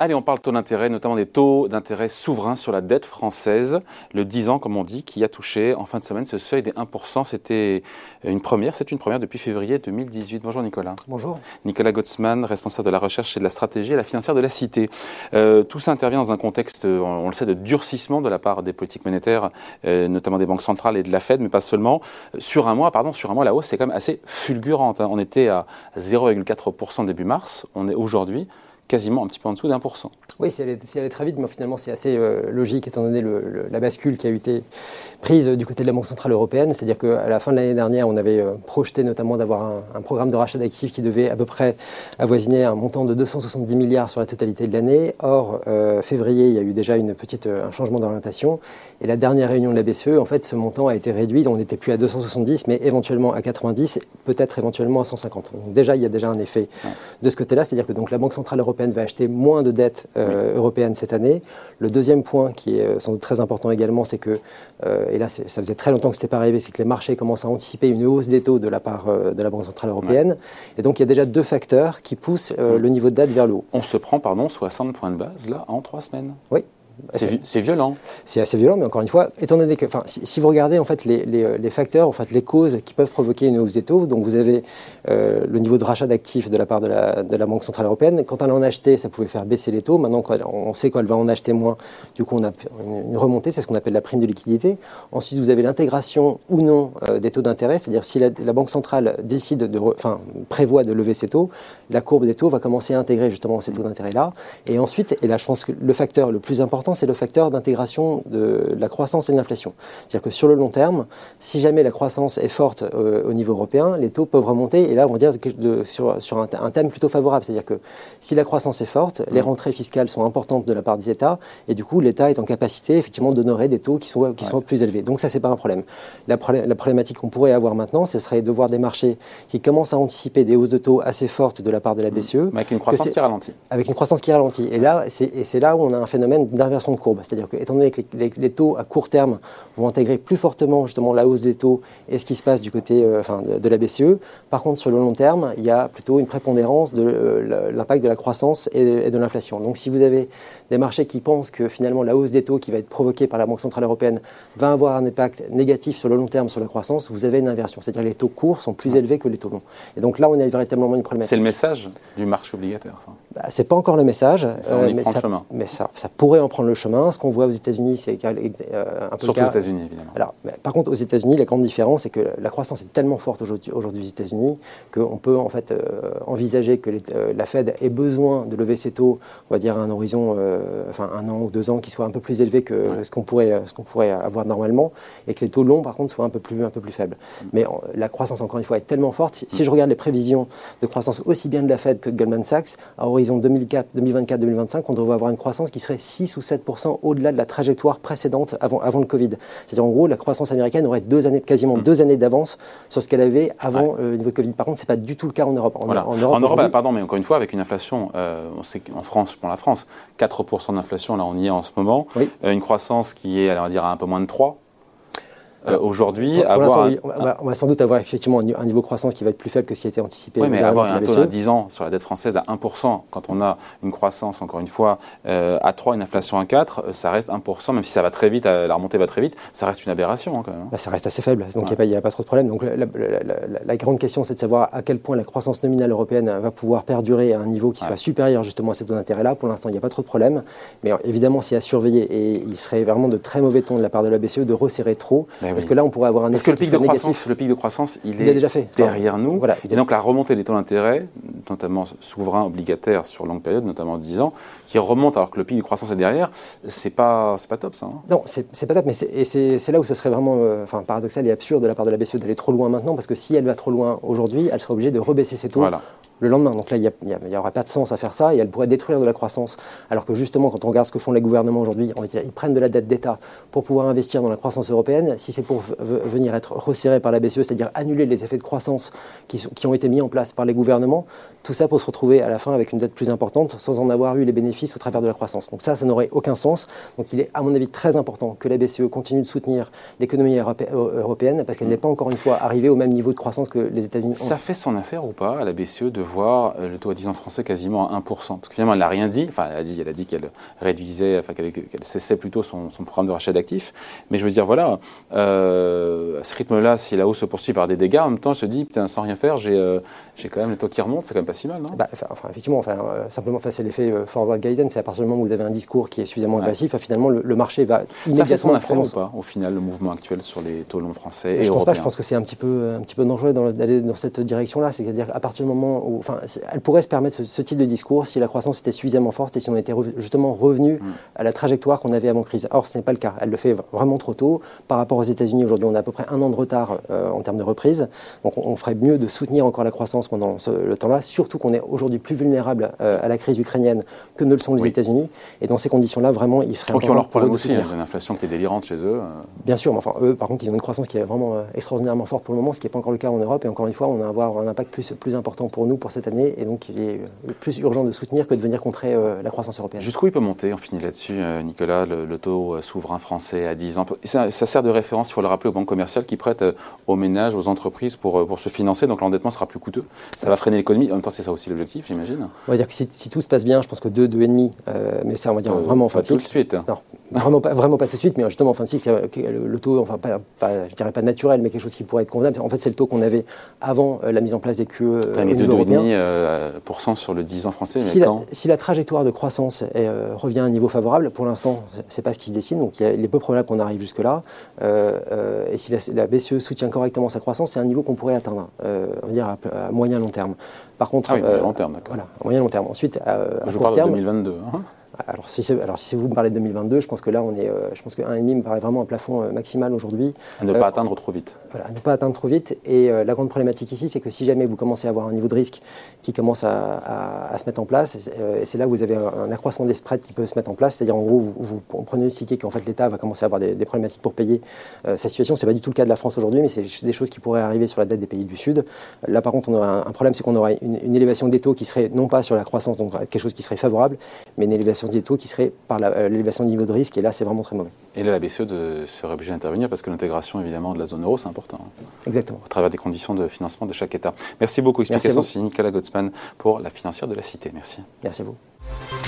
Allez, on parle taux d'intérêt, notamment des taux d'intérêt souverains sur la dette française, le 10 ans, comme on dit, qui a touché en fin de semaine ce seuil des 1%. C'était une première, c'est une première depuis février 2018. Bonjour Nicolas. Bonjour. Nicolas Gottsman, responsable de la recherche et de la stratégie à la Financière de la Cité. Tout ça intervient dans un contexte, on le sait, de durcissement de la part des politiques monétaires, notamment des banques centrales et de la Fed, mais pas seulement. Sur un mois, la hausse, c'est quand même assez fulgurante. On était à 0,4% début mars, on est aujourd'hui quasiment un petit peu en dessous d'1%. Oui, c'est allé très vite, mais finalement c'est assez logique étant donné la bascule qui a été prise du côté de la Banque Centrale Européenne. C'est-à-dire qu'à la fin de l'année dernière, on avait projeté notamment d'avoir un programme de rachat d'actifs qui devait à peu près avoisiner un montant de 270 milliards sur la totalité de l'année. Or, février, il y a eu déjà un changement d'orientation. Et la dernière réunion de la BCE, en fait, ce montant a été réduit. On n'était plus à 270, mais éventuellement à 90, peut-être éventuellement à 150. Donc déjà, il y a déjà un effet de ce côté-là. C'est-à-dire que donc, la Banque Centrale Européenne va acheter moins de dettes européennes cette année. Le deuxième point, qui est sans doute très important également, c'est que, et là ça faisait très longtemps que ce n'était pas arrivé, c'est que les marchés commencent à anticiper une hausse des taux de la part de la Banque Centrale Européenne. Ouais. Et donc il y a déjà deux facteurs qui poussent le niveau de dette vers le haut. On se prend, 60 points de base, là, en 3 semaines. Oui. C'est violent. C'est assez violent, mais encore une fois, étant donné que, si vous regardez en fait les facteurs, en fait les causes qui peuvent provoquer une hausse des taux, donc vous avez le niveau de rachat d'actifs de la part de la Banque Centrale Européenne. Quand elle en achetait, ça pouvait faire baisser les taux. Maintenant, on sait qu'elle va en acheter moins. Du coup, on a une remontée, c'est ce qu'on appelle la prime de liquidité. Ensuite, vous avez l'intégration ou non des taux d'intérêt, c'est-à-dire si la Banque Centrale prévoit de lever ses taux, la courbe des taux va commencer à intégrer justement ces taux d'intérêt-là. Et ensuite, et là je pense que le facteur le plus important, c'est le facteur d'intégration de la croissance et de l'inflation. C'est-à-dire que sur le long terme, si jamais la croissance est forte au niveau européen, les taux peuvent remonter, et là on va dire sur un thème plutôt favorable. C'est-à-dire que si la croissance est forte, les rentrées fiscales sont importantes de la part des États, et du coup l'État est en capacité effectivement d'honorer des taux qui sont plus élevés. Donc ça, c'est pas un problème. La problématique qu'on pourrait avoir maintenant, ce serait de voir des marchés qui commencent à anticiper des hausses de taux assez fortes de la part de la BCE. Avec une croissance qui ralentit. Et là, c'est là où on a un phénomène d'inversion de courbe, c'est-à-dire que, étant donné que les taux à court terme vont intégrer plus fortement justement la hausse des taux et ce qui se passe du côté de la BCE, par contre sur le long terme, il y a plutôt une prépondérance de l'impact de la croissance et de l'inflation. Donc si vous avez des marchés qui pensent que finalement la hausse des taux qui va être provoquée par la Banque Centrale Européenne va avoir un impact négatif sur le long terme sur la croissance, vous avez une inversion, c'est-à-dire les taux courts sont plus élevés que les taux longs. Et donc là, on a véritablement une problématique. C'est le message du marché obligataire, ça. C'est pas encore le message, mais ça pourrait en prendre le chemin. Ce qu'on voit aux États-Unis, c'est un peu. Surtout aux États-Unis, évidemment. Alors, par contre, aux États-Unis, la grande différence, c'est que la croissance est tellement forte aujourd'hui aux États-Unis qu'on peut en fait envisager que la Fed ait besoin de lever ses taux, on va dire à un horizon, un an ou 2 ans, qui soit un peu plus élevé que ce qu'on pourrait avoir normalement, et que les taux longs, par contre, soient un peu plus faibles. Mais la croissance, encore une fois, est tellement forte. Si je regarde les prévisions de croissance aussi bien de la Fed que de Goldman Sachs, à horizon 2024-2025, on devrait avoir une croissance qui serait 6 ou 7% au-delà de la trajectoire précédente avant le Covid. C'est-à-dire, en gros, la croissance américaine aurait quasiment deux années d'avance sur ce qu'elle avait avant le niveau de Covid. Par contre, ce n'est pas du tout le cas en Europe. Mais encore une fois, avec une inflation, on sait qu'en France, je prends la France, 4% d'inflation, là, on y est en ce moment. Oui. Une croissance qui est, on va dire, à un peu moins de 3%. Aujourd'hui, on va sans doute avoir effectivement un niveau de croissance qui va être plus faible que ce qui a été anticipé. Oui, mais avoir un taux d'un 10 ans sur la dette française à 1%, quand on a une croissance, encore une fois, à 3, une inflation à 4, ça reste 1%, même si ça va très vite, la remontée va très vite, ça reste une aberration quand même. Ça reste assez faible, donc il n'y a pas trop de problème. Donc la grande question, c'est de savoir à quel point la croissance nominale européenne va pouvoir perdurer à un niveau qui soit supérieur justement à ces taux d'intérêt-là. Pour l'instant, il n'y a pas trop de problème, mais évidemment, c'est à surveiller, et il serait vraiment de très mauvais ton de la part de la BCE de resserrer trop. Parce que là, on pourrait avoir un effet négatif. Parce que le pic de croissance, il est déjà fait. Derrière nous. Voilà, et donc la remontée des taux d'intérêt, notamment souverains, obligataires sur longue période, notamment 10 ans, qui remonte alors que le pic de croissance est derrière, c'est pas top ça. Hein. Non, c'est pas top, mais c'est là où ce serait vraiment paradoxal et absurde de la part de la BCE d'aller trop loin maintenant, parce que si elle va trop loin aujourd'hui, elle sera obligée de rebaisser ses taux le lendemain. Donc là, il n'y aura pas de sens à faire ça, et elle pourrait détruire de la croissance. Alors que justement, quand on regarde ce que font les gouvernements aujourd'hui, ils prennent de la dette d'État pour pouvoir investir dans la croissance européenne. Si c'est pour venir être resserré par la BCE, c'est-à-dire annuler les effets de croissance qui ont été mis en place par les gouvernements, Tout ça pour se retrouver à la fin avec une dette plus importante sans en avoir eu les bénéfices au travers de la croissance. Donc ça n'aurait aucun sens. Donc il est à mon avis très important que la BCE continue de soutenir l'économie européenne parce qu'elle n'est pas encore une fois arrivée au même niveau de croissance que les États-Unis. Ça fait son affaire ou pas à la BCE de voir le taux à 10 ans français quasiment à 1%? Parce que finalement elle n'a rien dit. Enfin elle a dit qu'elle réduisait, enfin qu'elle cessait plutôt son programme de rachat d'actifs. Mais je veux dire voilà, à ce rythme-là, si la hausse se poursuit par des dégâts, en même temps je se dis putain sans rien faire j'ai quand même le taux qui remonte, c'est quand même pas si mal, non? Effectivement, simplement c'est l'effet forward guidance, c'est à partir du moment où vous avez un discours qui est suffisamment agressif, finalement le marché va immédiatement la faire ou pas, au final, le mouvement actuel sur les taux longs français et européens. Je pense que c'est un petit peu dangereux d'aller dans cette direction-là, c'est-à-dire à partir du moment où, elle pourrait se permettre ce type de discours si la croissance était suffisamment forte et si on était justement revenu à la trajectoire qu'on avait avant crise. Or, ce n'est pas le cas, elle le fait vraiment trop tôt. Par rapport aux États-Unis, aujourd'hui, on a à peu près un an de retard en termes de reprise, donc on ferait mieux de soutenir encore la croissance pendant le temps-là, surtout qu'on est aujourd'hui plus vulnérable à la crise ukrainienne que ne le sont les États-Unis. Et dans ces conditions-là, vraiment, ils seraient... Donc ils ont leur problème aussi, ils ont une inflation qui est délirante chez eux. Bien sûr, mais eux, par contre, ils ont une croissance qui est vraiment extraordinairement forte pour le moment, ce qui n'est pas encore le cas en Europe. Et encore une fois, on va avoir un impact plus important pour nous pour cette année. Et donc, il est plus urgent de soutenir que de venir contrer la croissance européenne. Jusqu'où il peut monter? On finit là-dessus, Nicolas, le taux souverain français à 10 ans. Ça sert de référence, il faut le rappeler, aux banques commerciales qui prêtent aux ménages, aux entreprises pour se financer. Donc l'endettement sera plus coûteux. Ça va freiner l'économie. En même temps, c'est ça aussi l'objectif, j'imagine. On va dire que si tout se passe bien, je pense que 2,5, mais ça, on va dire vraiment en fin de cycle. Pas tout de suite. Non, vraiment pas tout de suite, mais justement en fin de cycle, le taux, je dirais pas naturel, mais quelque chose qui pourrait être convenable. En fait, c'est le taux qu'on avait avant la mise en place des QE. Mais 2,5% sur le 10 ans français. Si la trajectoire de croissance revient à un niveau favorable, pour l'instant, c'est pas ce qui se dessine. Donc il est peu probable qu'on arrive jusque-là. Et si la BCE soutient correctement sa croissance, c'est un niveau qu'on pourrait atteindre, on va dire à moyen long terme. Par contre, long terme, d'accord. Voilà, moyen long terme. Ensuite, à court terme, 2022. Hein. Alors si vous me parlez de 2022, je pense que là, je pense que 1,5 me paraît vraiment un plafond maximal aujourd'hui. À ne pas atteindre trop vite. Voilà, à ne pas atteindre trop vite. Et la grande problématique ici, c'est que si jamais vous commencez à avoir un niveau de risque qui commence à se mettre en place, et c'est là où vous avez un accroissement des spreads qui peut se mettre en place, c'est-à-dire en gros, vous pronostiquez qu'en fait l'État va commencer à avoir des problématiques pour payer sa situation. C'est pas du tout le cas de la France aujourd'hui, mais c'est des choses qui pourraient arriver sur la dette des pays du Sud. Là, par contre, on aura un problème, c'est qu'on aura une élévation des taux qui serait non pas sur la croissance, donc quelque chose qui serait favorable, mais une élévation des taux qui serait par l'élévation du niveau de risque, et là c'est vraiment très mauvais. Et là la BCE serait obligée d'intervenir parce que l'intégration évidemment de la zone euro c'est important. Exactement. Au travers des conditions de financement de chaque État. Merci beaucoup. Explication, c'est Nicolas Gottsman pour la Financière de la Cité. Merci. Merci à vous.